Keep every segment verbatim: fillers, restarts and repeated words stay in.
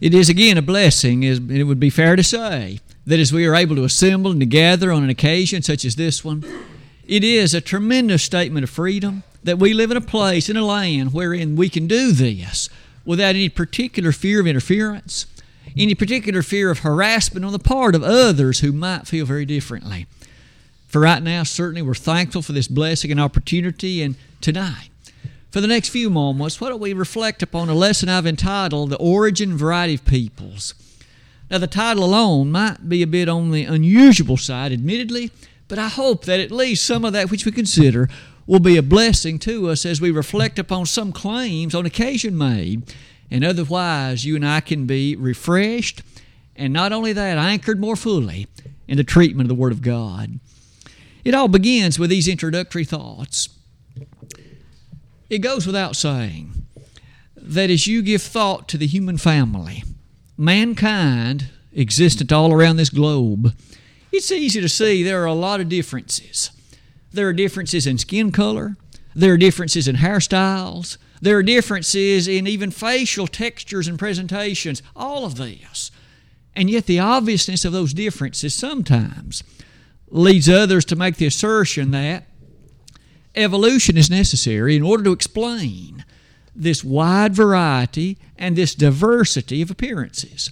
It is again a blessing, is it would be fair to say, that as we are able to assemble and to gather on an occasion such as this one, it is a tremendous statement of freedom that we live in a place, in a land wherein we can do this without any particular fear of interference, any particular fear of harassment on the part of others who might feel very differently. For right now, certainly we're thankful for this blessing and opportunity, and tonight, for the next few moments, why don't we reflect upon a lesson I've entitled, The Origin and Variety of Peoples. Now, the title alone might be a bit on the unusual side, admittedly, but I hope that at least some of that which we consider will be a blessing to us as we reflect upon some claims on occasion made, and otherwise you and I can be refreshed, and not only that, anchored more fully in the treatment of the Word of God. It all begins with these introductory thoughts. It goes without saying that as you give thought to the human family, mankind existent all around this globe, it's easy to see there are a lot of differences. There are differences in skin color. There are differences in hairstyles. There are differences in even facial textures and presentations. All of this. And yet the obviousness of those differences sometimes leads others to make the assertion that evolution is necessary in order to explain this wide variety and this diversity of appearances.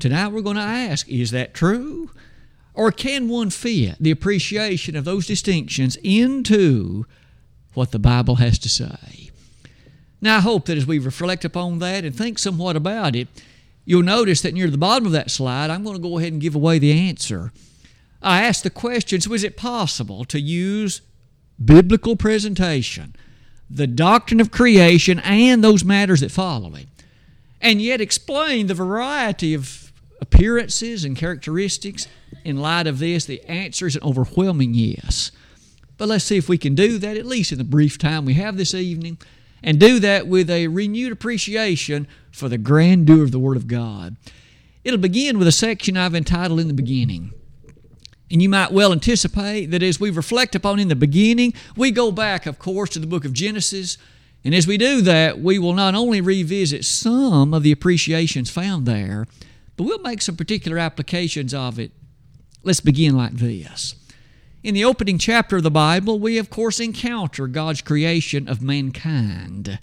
Tonight we're going to ask, is that true? Or can one fit the appreciation of those distinctions into what the Bible has to say? Now I hope that as we reflect upon that and think somewhat about it, you'll notice that near the bottom of that slide, I'm going to go ahead and give away the answer. I asked the question, so is it possible to use biblical presentation, the doctrine of creation, and those matters that follow it, and yet explain the variety of appearances and characteristics in light of this? The answer is an overwhelming yes. But let's see if we can do that, at least in the brief time we have this evening, and do that with a renewed appreciation for the grandeur of the Word of God. It'll begin with a section I've entitled In the Beginning. And you might well anticipate that as we reflect upon In the Beginning, we go back, of course, to the book of Genesis. And as we do that, we will not only revisit some of the appreciations found there, but we'll make some particular applications of it. Let's begin like this. In the opening chapter of the Bible, we, of course, encounter God's creation of mankind.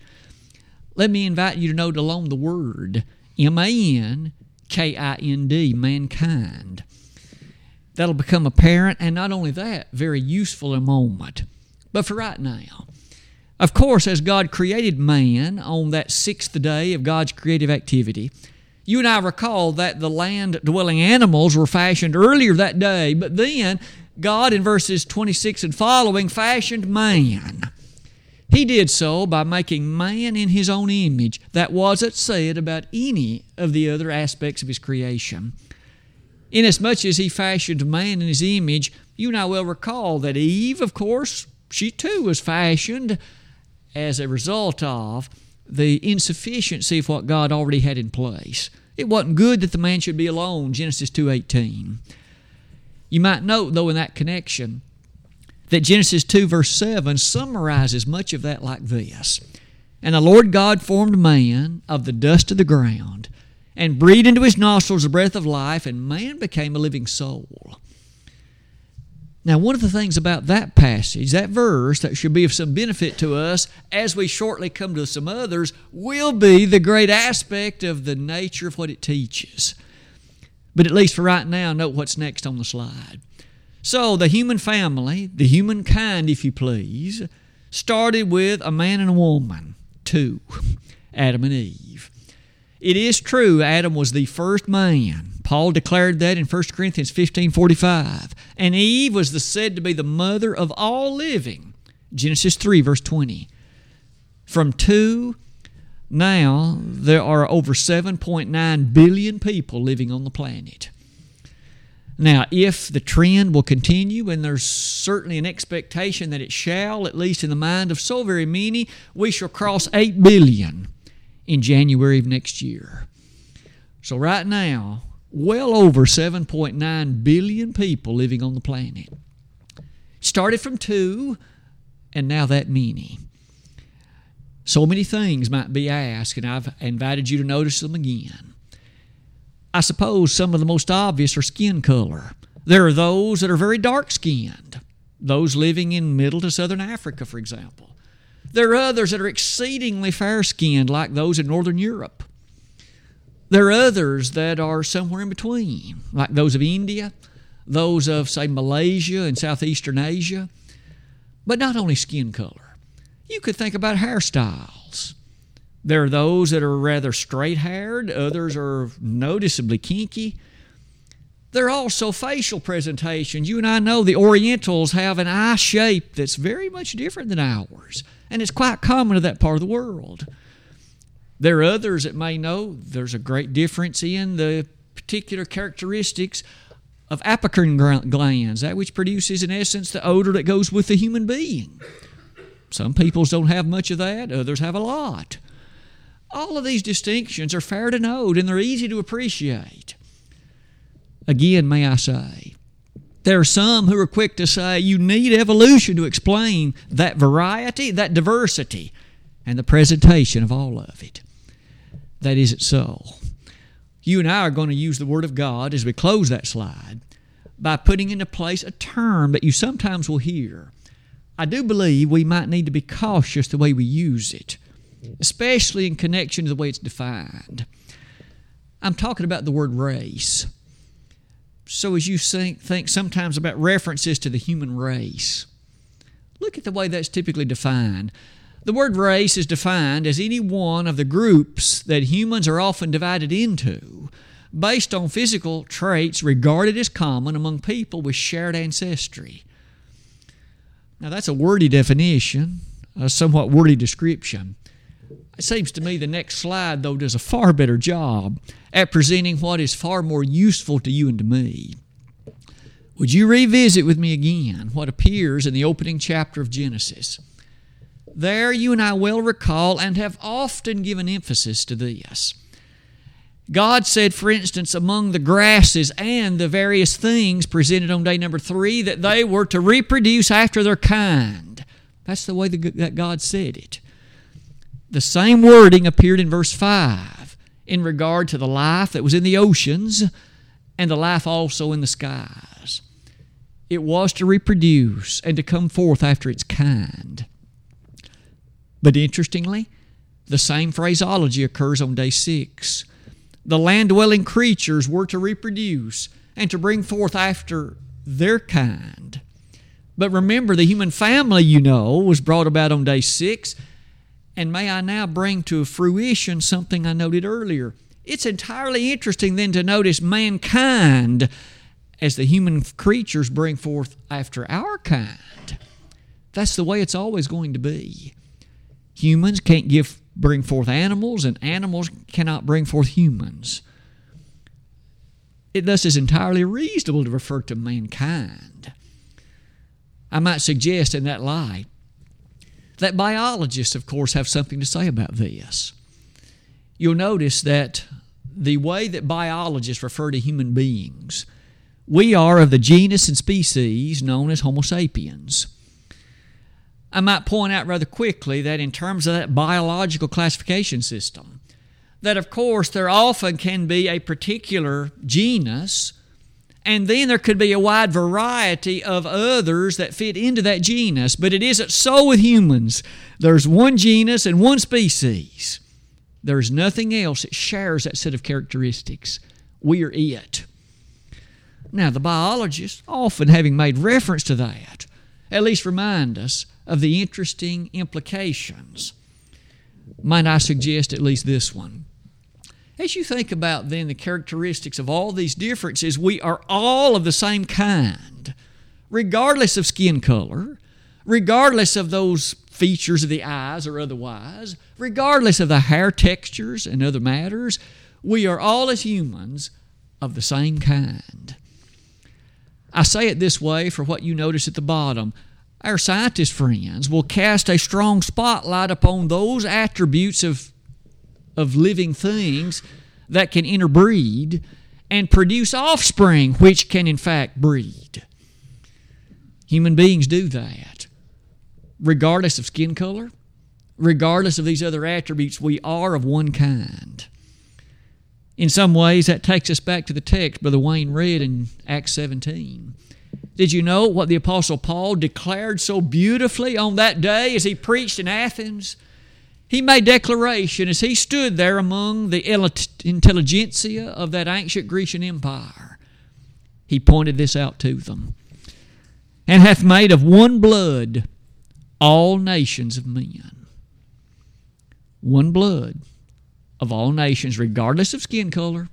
Let me invite you to note along the word, M A N K I N D, mankind. That'll become apparent, and not only that, very useful in a moment. But for right now, of course, as God created man on that sixth day of God's creative activity, you and I recall that the land-dwelling animals were fashioned earlier that day, but then God, in verses twenty-six and following, fashioned man. He did so by making man in His own image. That wasn't said about any of the other aspects of His creation. Inasmuch as He fashioned man in His image, you and I well recall that Eve, of course, she too was fashioned as a result of the insufficiency of what God already had in place. It wasn't good that the man should be alone, Genesis two eighteen. You might note, though, in that connection, that Genesis two verse seven summarizes much of that like this. And the Lord God formed man of the dust of the ground, and breathed into his nostrils the breath of life, and man became a living soul. Now, one of the things about that passage, that verse, that should be of some benefit to us, as we shortly come to some others, will be the great aspect of the nature of what it teaches. But at least for right now, note what's next on the slide. So, the human family, the humankind, if you please, started with a man and a woman, two, Adam and Eve. It is true Adam was the first man. Paul declared that in First Corinthians fifteen forty-five. And Eve was the, said to be the mother of all living. Genesis three verse twenty. From two, now there are over seven point nine billion people living on the planet. Now, if the trend will continue, and there's certainly an expectation that it shall, at least in the mind of so very many, we shall cross eight billion in January of next year. So right now, well over seven point nine billion people living on the planet. Started from two, and now that many. So many things might be asked, and I've invited you to notice them again. I suppose some of the most obvious are skin color. There are those that are very dark-skinned, those living in middle to southern Africa, for example. There are others that are exceedingly fair-skinned, like those in northern Europe. There are others that are somewhere in between, like those of India, those of, say, Malaysia and Southeastern Asia. But not only skin color. You could think about hairstyles. There are those that are rather straight-haired. Others are noticeably kinky. There are also facial presentations. You and I know the Orientals have an eye shape that's very much different than ours, and it's quite common to that part of the world. There are others that may know there's a great difference in the particular characteristics of apocrine glands, that which produces, in essence, the odor that goes with the human being. Some peoples don't have much of that. Others have a lot. All of these distinctions are fair to note, and they're easy to appreciate. Again, may I say, there are some who are quick to say you need evolution to explain that variety, that diversity, and the presentation of all of it. That isn't so. You and I are going to use the Word of God as we close that slide by putting into place a term that you sometimes will hear. I do believe we might need to be cautious the way we use it, especially in connection to the way it's defined. I'm talking about the word race. So as you think, think sometimes about references to the human race, look at the way that's typically defined. The word race is defined as any one of the groups that humans are often divided into based on physical traits regarded as common among people with shared ancestry. Now, that's a wordy definition, a somewhat wordy description. It seems to me the next slide, though, does a far better job at presenting what is far more useful to you and to me. Would you revisit with me again what appears in the opening chapter of Genesis? There you and I well recall and have often given emphasis to this. God said, for instance, among the grasses and the various things presented on day number three, that they were to reproduce after their kind. That's the way that God said it. The same wording appeared in verse five in regard to the life that was in the oceans and the life also in the skies. It was to reproduce and to come forth after its kind. But interestingly, the same phraseology occurs on day six. The land-dwelling creatures were to reproduce and to bring forth after their kind. But remember, the human family, you know, was brought about on day six. And may I now bring to fruition something I noted earlier. It's entirely interesting then to notice mankind as the human creatures bring forth after our kind. That's the way it's always going to be. Humans can't give, bring forth animals, and animals cannot bring forth humans. It thus is entirely reasonable to refer to mankind. I might suggest in that light that biologists, of course, have something to say about this. You'll notice that the way that biologists refer to human beings, we are of the genus and species known as Homo sapiens. I might point out rather quickly that in terms of that biological classification system, that of course there often can be a particular genus, and then there could be a wide variety of others that fit into that genus, but it isn't so with humans. There's one genus and one species. There's nothing else that shares that set of characteristics. We are it. Now, the biologists, often having made reference to that, at least remind us of the interesting implications. Might I suggest at least this one? As you think about then the characteristics of all these differences, we are all of the same kind, regardless of skin color, regardless of those features of the eyes or otherwise, regardless of the hair textures and other matters, we are all as humans of the same kind. I say it this way for what you notice at the bottom. Our scientist friends will cast a strong spotlight upon those attributes of, of living things that can interbreed and produce offspring which can in fact breed. Human beings do that. Regardless of skin color, regardless of these other attributes, we are of one kind. in some ways, that takes us back to the text Brother Wayne read in Acts seventeen. Did you know what the Apostle Paul declared so beautifully on that day as he preached in Athens? He made declaration as he stood there among the intelligentsia of that ancient Grecian empire. He pointed this out to them. And hath made of one blood all nations of men. One blood of all nations, regardless of skin color,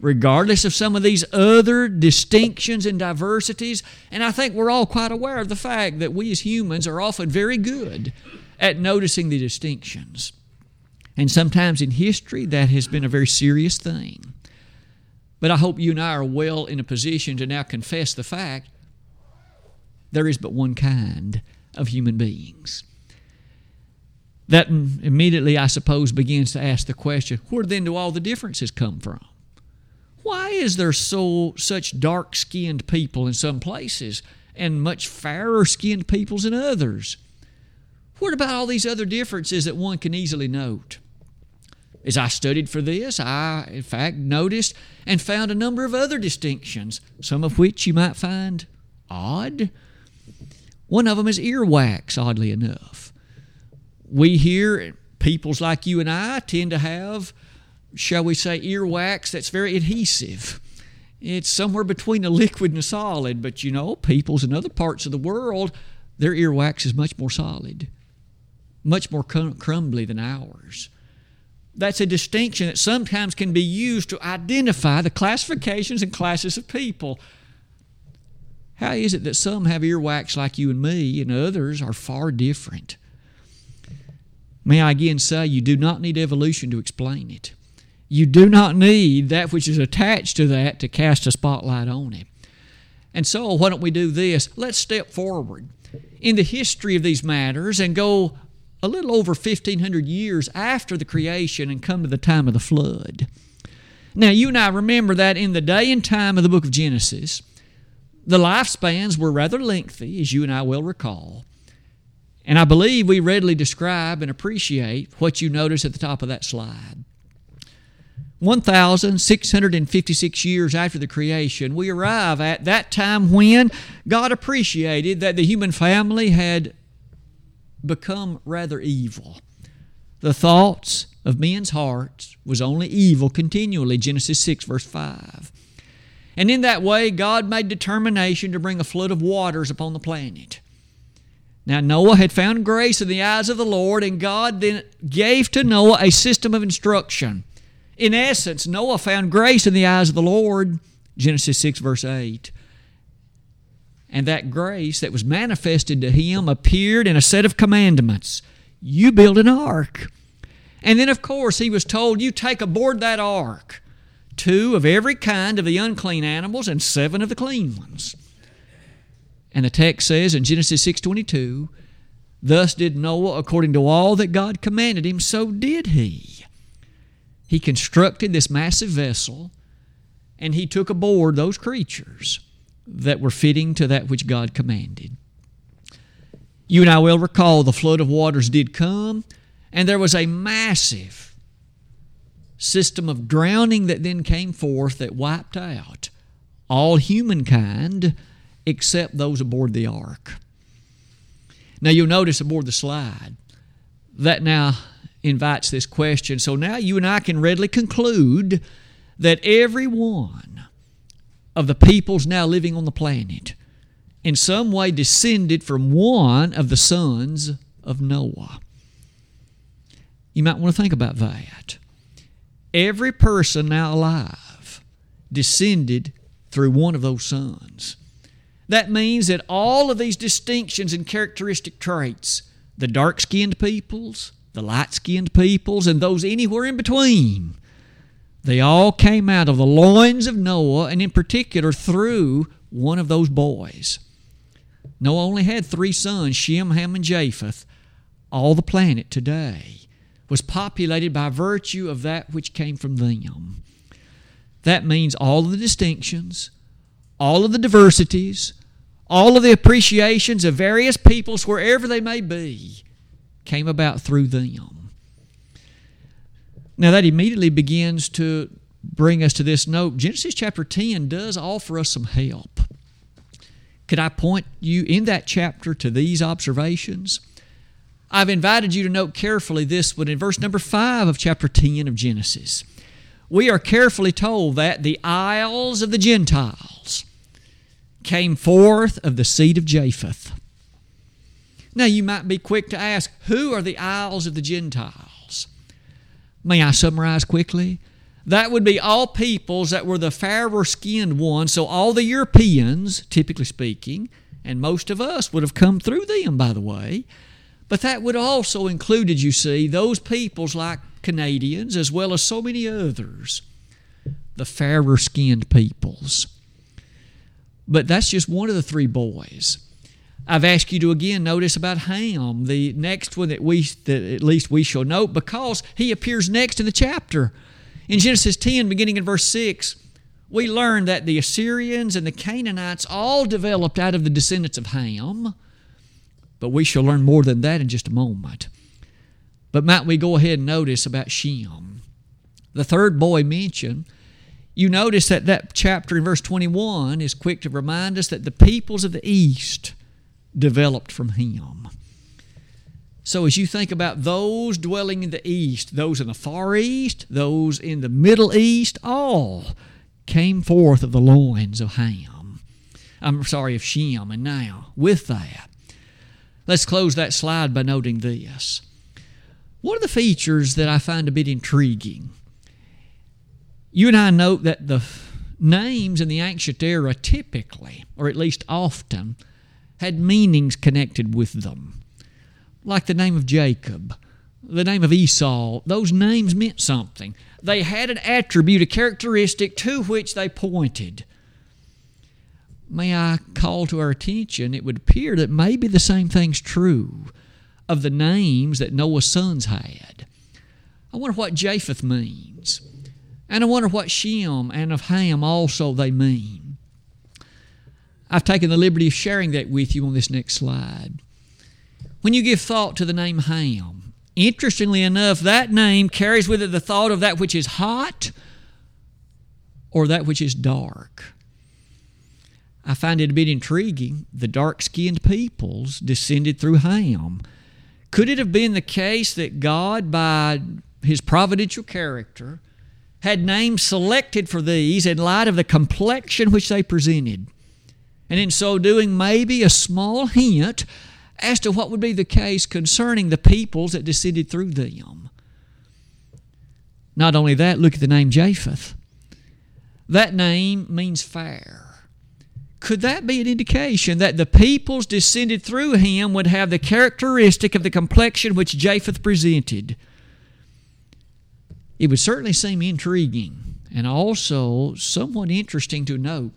regardless of some of these other distinctions and diversities. And I think we're all quite aware of the fact that we as humans are often very good at noticing the distinctions. And sometimes in history that has been a very serious thing. But I hope you and I are well in a position to now confess the fact there is but one kind of human beings. That immediately, I suppose, begins to ask the question, where then do all the differences come from? Why is there so such dark-skinned people in some places and much fairer-skinned peoples in others? What about all these other differences that one can easily note? As I studied for this, I, in fact, noticed and found a number of other distinctions, some of which you might find odd. One of them is earwax, oddly enough. We here, peoples like you and I, tend to have, shall we say, earwax that's very adhesive. It's somewhere between a liquid and a solid, but you know, peoples in other parts of the world, their earwax is much more solid, much more crumbly than ours. That's a distinction that sometimes can be used to identify the classifications and classes of people. How is it that some have earwax like you and me and others are far different? May I again say, you do not need evolution to explain it. You do not need that which is attached to that to cast a spotlight on it. And so why don't we do this? Let's step forward in the history of these matters and go a little over fifteen hundred years after the creation and come to the time of the flood. Now, you and I remember that in the day and time of the book of Genesis, the lifespans were rather lengthy, as you and I well recall. And I believe we readily describe and appreciate what you notice at the top of that slide. one thousand six hundred fifty-six years after the creation, we arrive at that time when God appreciated that the human family had become rather evil. The thoughts of men's hearts was only evil continually, Genesis six, verse five. And in that way, God made determination to bring a flood of waters upon the planet. Now, Noah had found grace in the eyes of the Lord, and God then gave to Noah a system of instruction. In essence, Noah found grace in the eyes of the Lord, Genesis six, verse eight. And that grace that was manifested to him appeared in a set of commandments. You build an ark. And then, of course, he was told, you take aboard that ark two of every kind of the unclean animals and seven of the clean ones. And the text says in Genesis six twenty-two, thus did Noah according to all that God commanded him, so did he. He constructed this massive vessel, and he took aboard those creatures that were fitting to that which God commanded. You and I well recall the flood of waters did come, and there was a massive system of drowning that then came forth that wiped out all humankind except those aboard the ark. Now you'll notice aboard the slide that now invites this question. So now you and I can readily conclude that every one of the peoples now living on the planet in some way descended from one of the sons of Noah. You might want to think about that. Every person now alive descended through one of those sons. That means that all of these distinctions and characteristic traits, the dark-skinned peoples, the light-skinned peoples, and those anywhere in between, they all came out of the loins of Noah, and in particular through one of those boys. Noah only had three sons, Shem, Ham, and Japheth. All the planet today was populated by virtue of that which came from them. That means all of the distinctions, all of the diversities, all of the appreciations of various peoples, wherever they may be, came about through them. Now that immediately begins to bring us to this note, Genesis chapter ten does offer us some help. Could I point you in that chapter to these observations? I've invited you to note carefully this one in verse number five of chapter ten of Genesis. We are carefully told that the isles of the Gentiles came forth of the seed of Japheth. Now you might be quick to ask, who are the isles of the Gentiles? May I summarize quickly? That would be all peoples that were the fairer-skinned ones, so all the Europeans, typically speaking, and most of us would have come through them, by the way. But that would also include, you see, those peoples like Canadians as well as so many others, the fairer-skinned peoples. But that's just one of the three boys. I've asked you to again notice about Ham, the next one that we, that at least we shall note, because he appears next in the chapter. In Genesis ten, beginning in verse six, we learn that the Assyrians and the Canaanites all developed out of the descendants of Ham. But we shall learn more than that in just a moment. But might we go ahead and notice about Shem, the third boy mentioned. You notice that that chapter in verse twenty-one is quick to remind us that the peoples of the east developed from him. So as you think about those dwelling in the east, those in the far east, those in the Middle East, all came forth of the loins of Ham. I'm sorry, of Shem. And now, with that, let's close that slide by noting this. One of the features that I find a bit intriguing, you and I note that the names in the ancient era typically, or at least often, had meanings connected with them. Like the name of Jacob, the name of Esau, those names meant something. They had an attribute, a characteristic to which they pointed. May I call to our attention, it would appear that maybe the same thing's true of the names that Noah's sons had. I wonder what Japheth means. And I wonder what Shem and of Ham also they mean. I've taken the liberty of sharing that with you on this next slide. When you give thought to the name Ham, interestingly enough, that name carries with it the thought of that which is hot or that which is dark. I find it a bit intriguing. The dark-skinned peoples descended through Ham. Could it have been the case that God, by His providential character, had names selected for these in light of the complexion which they presented? And in so doing, maybe a small hint as to what would be the case concerning the peoples that descended through them. Not only that, look at the name Japheth. That name means fair. Could that be an indication that the peoples descended through him would have the characteristic of the complexion which Japheth presented? It would certainly seem intriguing and also somewhat interesting to note.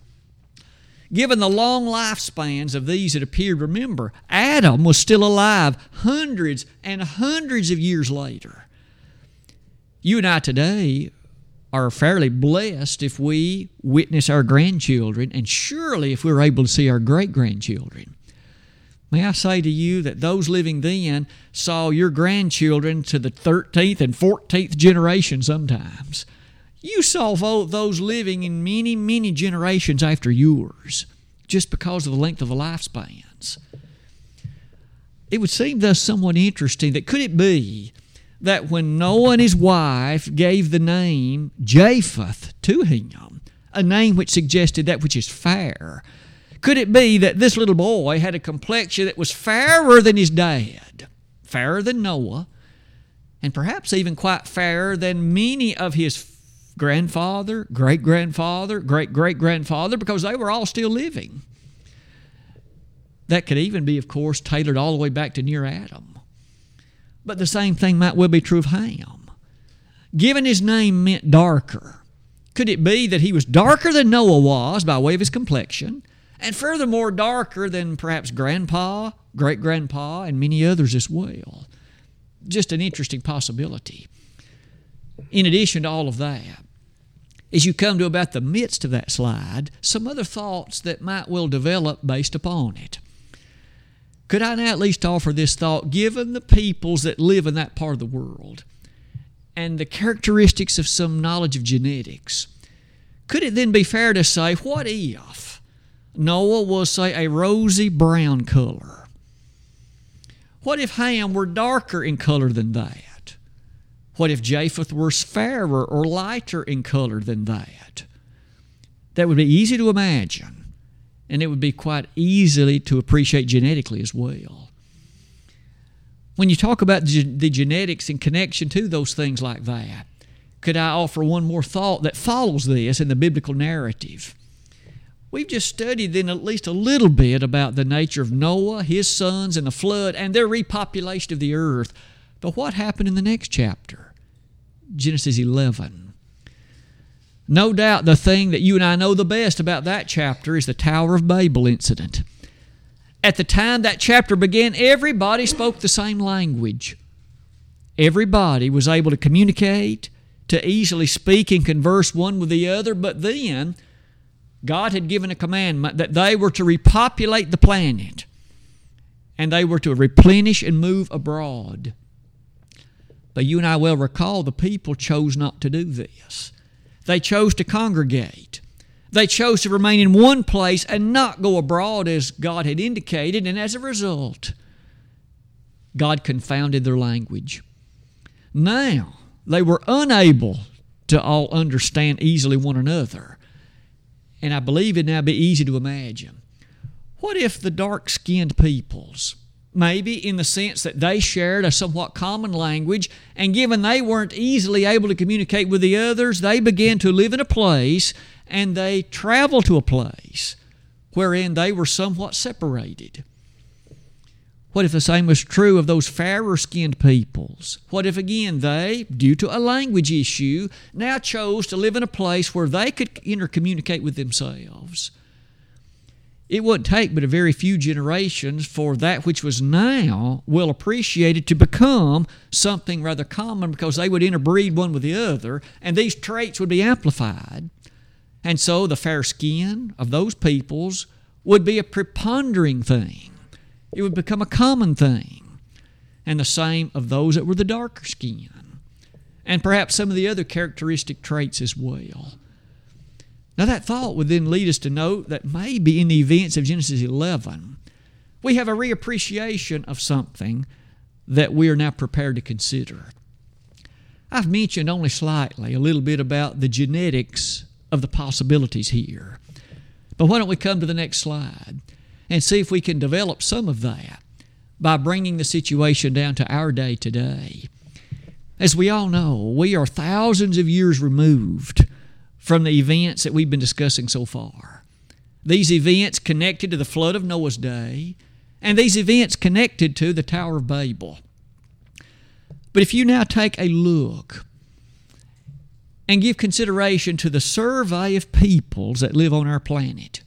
Given the long lifespans of these that appeared, remember, Adam was still alive hundreds and hundreds of years later. You and I today are fairly blessed if we witness our grandchildren, and surely if we're able to see our great-grandchildren. May I say to you that those living then saw your grandchildren to the thirteenth and fourteenth generation sometimes. You saw those living in many, many generations after yours just because of the length of the lifespans. It would seem thus somewhat interesting that could it be that when Noah and his wife gave the name Japheth to him, a name which suggested that which is fair, could it be that this little boy had a complexion that was fairer than his dad, fairer than Noah, and perhaps even quite fairer than many of his grandfather, great-grandfather, great-great-grandfather, because they were all still living. That could even be, of course, tailored all the way back to near Adam. But the same thing might well be true of Ham. Given his name meant darker, could it be that he was darker than Noah was by way of his complexion, and furthermore darker than perhaps grandpa, great-grandpa, and many others as well? Just an interesting possibility. In addition to all of that, as you come to about the midst of that slide, some other thoughts that might well develop based upon it. Could I now at least offer this thought, given the peoples that live in that part of the world and the characteristics of some knowledge of genetics, Could it then be fair to say, what if Noah was, say, a rosy brown color? What if Ham were darker in color than that? What if Japheth were fairer or lighter in color than that? That would be easy to imagine, and it would be quite easily to appreciate genetically as well. When you talk about the genetics in connection to those things like that, could I offer one more thought that follows this in the biblical narrative? We've just studied then at least a little bit about the nature of Noah, his sons, and the flood, and their repopulation of the earth. But what happened in the next chapter? Genesis eleven. No doubt the thing that you and I know the best about that chapter is the Tower of Babel incident. At the time that chapter began, everybody spoke the same language. Everybody was able to communicate, to easily speak and converse one with the other, but then God had given a commandment that they were to repopulate the planet, and they were to replenish and move abroad. But you and I well recall the people chose not to do this. They chose to congregate. They chose to remain in one place and not go abroad as God had indicated, and as a result, God confounded their language. Now, they were unable to all understand easily one another. And I believe it'd now be easy to imagine. What if the dark-skinned peoples, maybe in the sense that they shared a somewhat common language, and given they weren't easily able to communicate with the others, they began to live in a place and they traveled to a place wherein they were somewhat separated? What if the same was true of those fairer-skinned peoples? What if, again, they, due to a language issue, now chose to live in a place where they could intercommunicate with themselves? It wouldn't take but a very few generations for that which was now well appreciated to become something rather common, because they would interbreed one with the other, and these traits would be amplified. And so the fair skin of those peoples would be a preponderating thing. It would become a common thing, and the same of those that were the darker skin, and perhaps some of the other characteristic traits as well. Now that thought would then lead us to note that maybe in the events of Genesis eleven, we have a reappreciation of something that we are now prepared to consider. I've mentioned only slightly a little bit about the genetics of the possibilities here, but why don't we come to the next slide and see if we can develop some of that by bringing the situation down to our day today. As we all know, we are thousands of years removed from the events that we've been discussing so far. These events connected to the flood of Noah's day, and these events connected to the Tower of Babel. But if you now take a look and give consideration to the survey of peoples that live on our planet,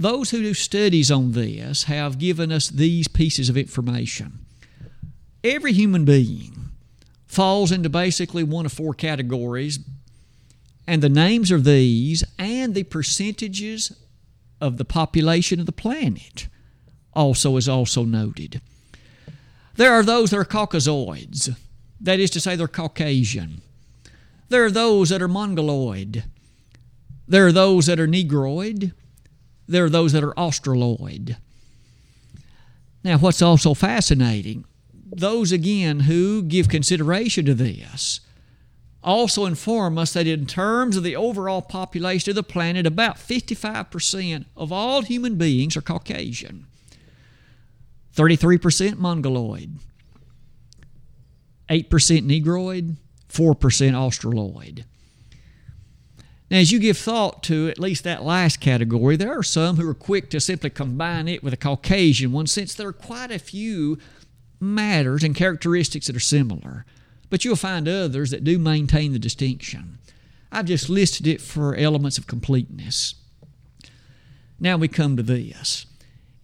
those who do studies on this have given us these pieces of information. Every human being falls into basically one of four categories, and the names are these, and the percentages of the population of the planet also is also noted. There are those that are Caucasoids, that is to say they're Caucasian. There are those that are Mongoloid. There are those that are Negroid. There are those that are Australoid. Now, what's also fascinating, those again who give consideration to this also inform us that in terms of the overall population of the planet, about fifty-five percent of all human beings are Caucasian, thirty-three percent Mongoloid, eight percent Negroid, four percent Australoid. Now, as you give thought to at least that last category, there are some who are quick to simply combine it with a Caucasian one, since there are quite a few matters and characteristics that are similar. But you'll find others that do maintain the distinction. I've just listed it for elements of completeness. Now we come to this.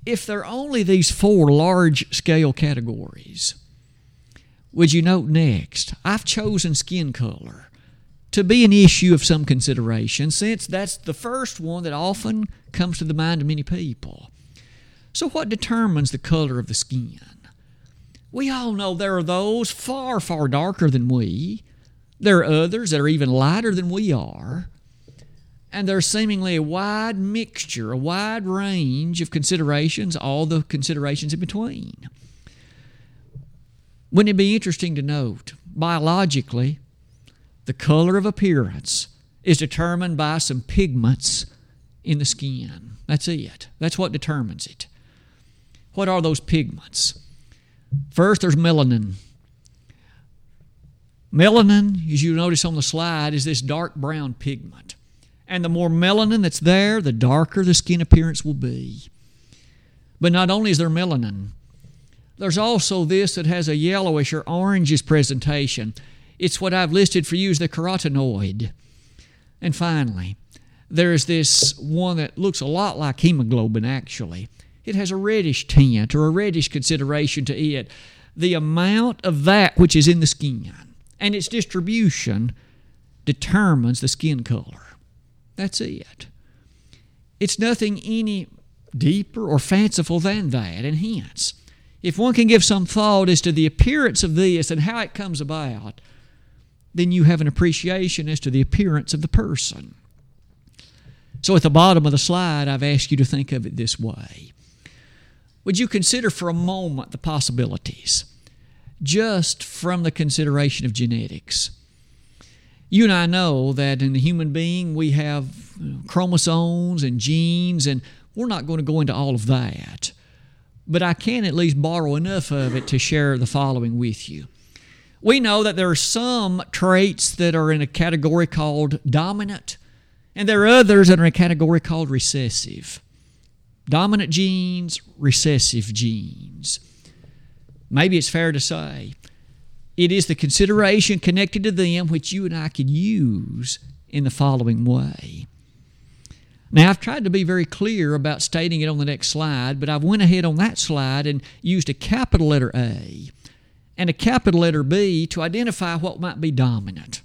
If there are only these four large-scale categories, would you note next, I've chosen skin color to be an issue of some consideration, since that's the first one that often comes to the mind of many people. So what determines the color of the skin? We all know there are those far, far darker than we. There are others that are even lighter than we are. And there's seemingly a wide mixture, a wide range of considerations, all the considerations in between. Wouldn't it be interesting to note, biologically, the color of appearance is determined by some pigments in the skin. That's it. That's what determines it. What are those pigments? First, there's melanin. Melanin, as you notice on the slide, is this dark brown pigment. And the more melanin that's there, the darker the skin appearance will be. But not only is there melanin, there's also this that has a yellowish or orangish presentation. It's what I've listed for you as the carotenoid. And finally, there's this one that looks a lot like hemoglobin, actually. It has a reddish tint or a reddish consideration to it. The amount of that which is in the skin and its distribution determines the skin color. That's it. It's nothing any deeper or fanciful than that. And hence, if one can give some thought as to the appearance of this and how it comes about, then you have an appreciation as to the appearance of the person. So at the bottom of the slide, I've asked you to think of it this way. Would you consider for a moment the possibilities just from the consideration of genetics? You and I know that in the human being we have chromosomes and genes, and we're not going to go into all of that. But I can at least borrow enough of it to share the following with you. We know that there are some traits that are in a category called dominant, and there are others that are in a category called recessive. Dominant genes, recessive genes. Maybe it's fair to say it is the consideration connected to them which you and I could use in the following way. Now, I've tried to be very clear about stating it on the next slide, but I went ahead on that slide and used a capital letter A and a capital letter B to identify what might be dominant.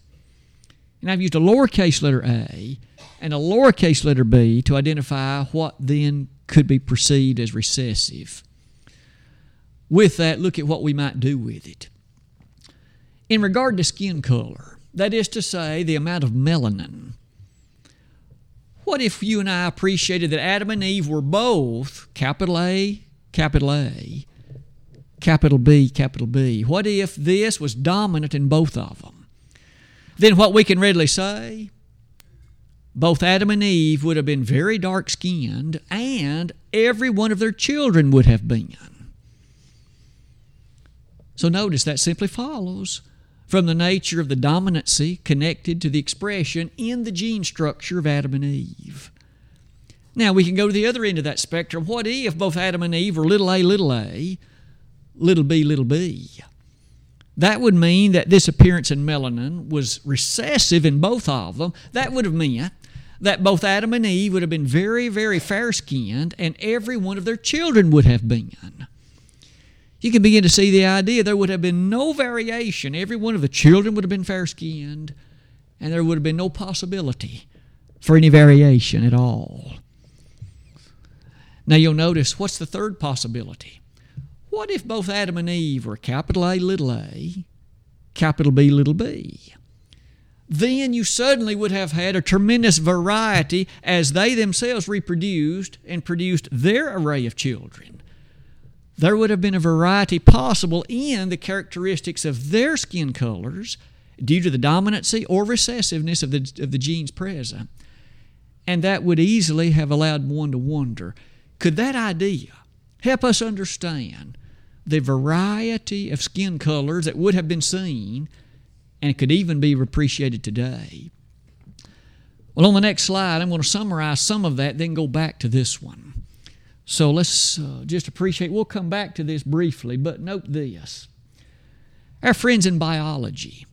And I've used a lowercase letter a and a lowercase letter b to identify what then could be perceived as recessive. With that, look at what we might do with it. In regard to skin color, that is to say, the amount of melanin, what if you and I appreciated that Adam and Eve were both capital A, capital A, capital B, capital B? What if this was dominant in both of them? Then what we can readily say, both Adam and Eve would have been very dark-skinned, and every one of their children would have been. So notice that simply follows from the nature of the dominancy connected to the expression in the gene structure of Adam and Eve. Now we can go to the other end of that spectrum. What if both Adam and Eve were little a, little a, little b, little b? That would mean that this appearance in melanin was recessive in both of them. That would have meant that both Adam and Eve would have been very, very fair-skinned, and every one of their children would have been. You can begin to see the idea. There would have been no variation. Every one of the children would have been fair-skinned, and there would have been no possibility for any variation at all. Now you'll notice, what's the third possibility? What if both Adam and Eve were capital A, little a, capital B, little b? Then you suddenly would have had a tremendous variety as they themselves reproduced and produced their array of children. There would have been a variety possible in the characteristics of their skin colors due to the dominancy or recessiveness of the, of the genes present. And that would easily have allowed one to wonder, could that idea help us understand the variety of skin colors that would have been seen and could even be appreciated today? Well, on the next slide, I'm going to summarize some of that, then go back to this one. So let's uh, just appreciate, we'll come back to this briefly, but note this. Our friends in biology,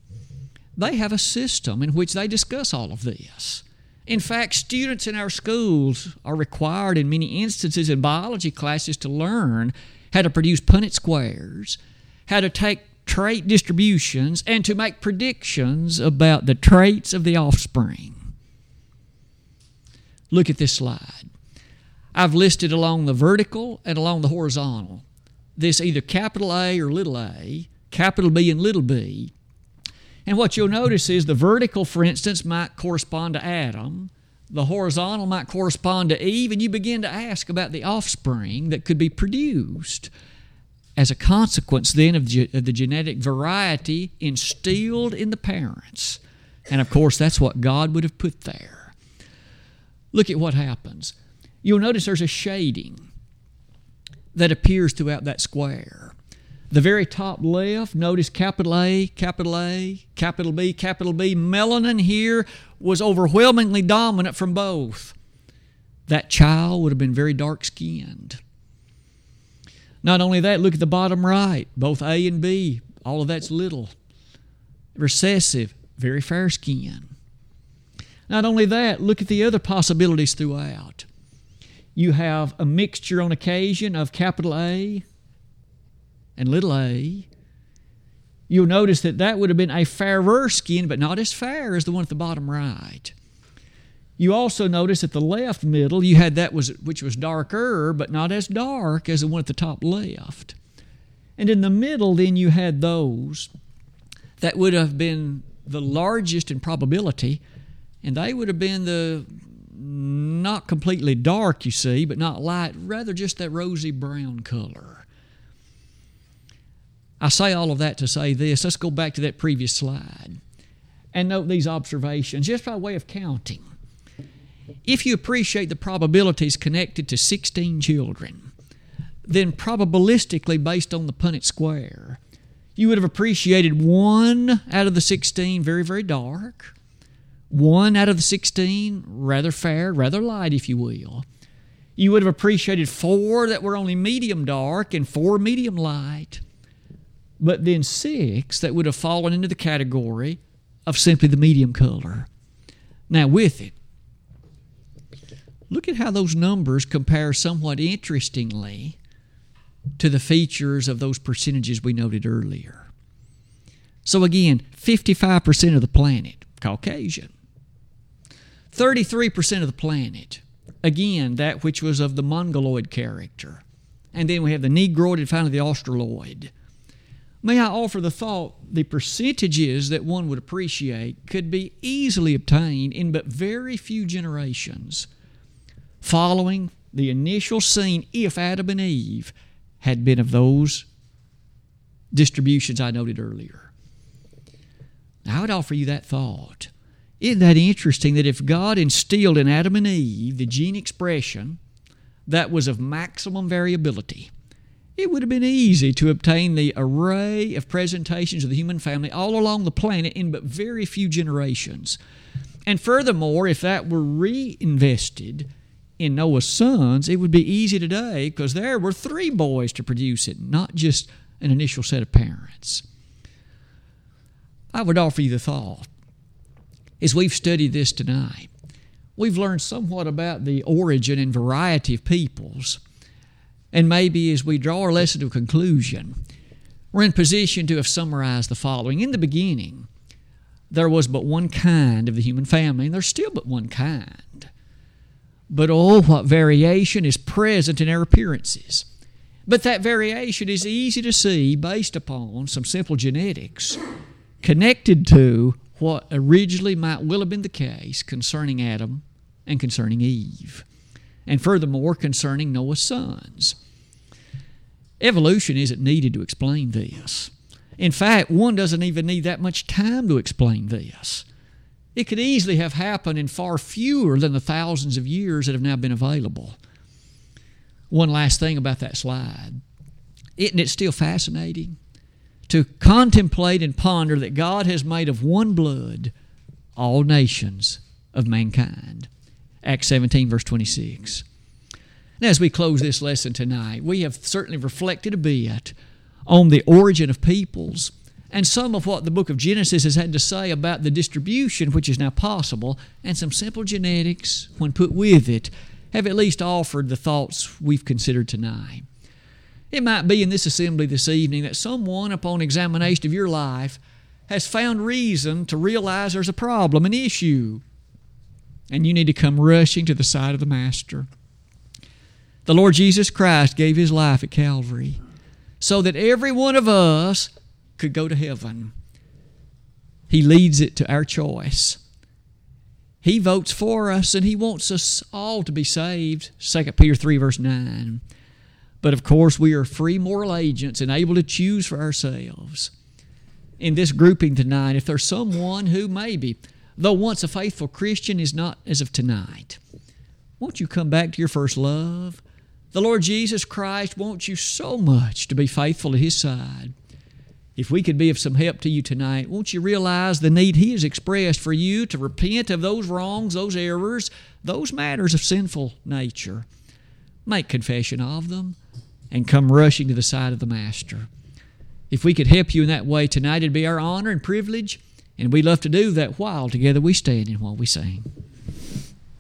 they have a system in which they discuss all of this. In fact, students in our schools are required in many instances in biology classes to learn how to produce Punnett squares, how to take trait distributions, and to make predictions about the traits of the offspring. Look at this slide. I've listed along the vertical and along the horizontal, this either capital A or little a, capital B and little b. And what you'll notice is the vertical, for instance, might correspond to Adam. The horizontal might correspond to Eve, and you begin to ask about the offspring that could be produced as a consequence then of, ge- of the genetic variety instilled in the parents. And of course, that's what God would have put there. Look at what happens. You'll notice there's a shading that appears throughout that square. The very top left, notice capital A, capital A, capital B, capital B. Melanin here was overwhelmingly dominant from both. That child would have been very dark-skinned. Not only that, look at the bottom right, both A and B, all of that's little. Recessive, very fair skin. Not only that, look at the other possibilities throughout. You have a mixture on occasion of capital A and little a. You'll notice that that would have been a fairer skin, but not as fair as the one at the bottom right. You also notice at the left middle, you had that was which was darker, but not as dark as the one at the top left. And in the middle, then you had those that would have been the largest in probability, and they would have been the not completely dark, you see, but not light, rather just that rosy brown color. I say all of that to say this. Let's go back to that previous slide and note these observations just by way of counting. If you appreciate the probabilities connected to sixteen children, then probabilistically based on the Punnett square, you would have appreciated one out of the sixteen very, very dark, one out of the sixteen rather fair, rather light, if you will. You would have appreciated four that were only medium dark and four medium light, but then six that would have fallen into the category of simply the medium color. Now with it, look at how those numbers compare somewhat interestingly to the features of those percentages we noted earlier. So again, fifty-five percent of the planet, Caucasian. thirty-three percent of the planet, again, that which was of the mongoloid character. And then we have the Negroid and finally the Australoid. May I offer the thought the percentages that one would appreciate could be easily obtained in but very few generations following the initial scene if Adam and Eve had been of those distributions I noted earlier. Now, I would offer you that thought. Isn't that interesting that if God instilled in Adam and Eve the gene expression that was of maximum variability, it would have been easy to obtain the array of presentations of the human family all along the planet in but very few generations. And furthermore, if that were reinvested in Noah's sons, it would be easy today because there were three boys to produce it, not just an initial set of parents. I would offer you the thought, as we've studied this tonight, we've learned somewhat about the origin and variety of peoples. And maybe as we draw our lesson to a conclusion, we're in position to have summarized the following. In the beginning, there was but one kind of the human family, and there's still but one kind. But oh, what variation is present in our appearances. But that variation is easy to see based upon some simple genetics connected to what originally might well have been the case concerning Adam and concerning Eve. And furthermore, concerning Noah's sons. Evolution isn't needed to explain this. In fact, one doesn't even need that much time to explain this. It could easily have happened in far fewer than the thousands of years that have now been available. One last thing about that slide. Isn't it still fascinating to contemplate and ponder that God has made of one blood all nations of mankind? Acts seventeen, verse twenty-six. Now, as we close this lesson tonight, we have certainly reflected a bit on the origin of peoples and some of what the book of Genesis has had to say about the distribution which is now possible, and some simple genetics, when put with it, have at least offered the thoughts we've considered tonight. It might be in this assembly this evening that someone, upon examination of your life, has found reason to realize there's a problem, an issue, and you need to come rushing to the side of the Master. The Lord Jesus Christ gave His life at Calvary so that every one of us could go to heaven. He leads it to our choice. He votes for us, and He wants us all to be saved. Second Peter three, verse nine. But of course, we are free moral agents and able to choose for ourselves. In this grouping tonight, if there's someone who maybe, though once a faithful Christian, is not as of tonight, won't you come back to your first love? The Lord Jesus Christ wants you so much to be faithful to His side. If we could be of some help to you tonight, won't you realize the need He has expressed for you to repent of those wrongs, those errors, those matters of sinful nature. Make confession of them and come rushing to the side of the Master. If we could help you in that way tonight, it'd be our honor and privilege, and we'd love to do that while together we stand and while we sing.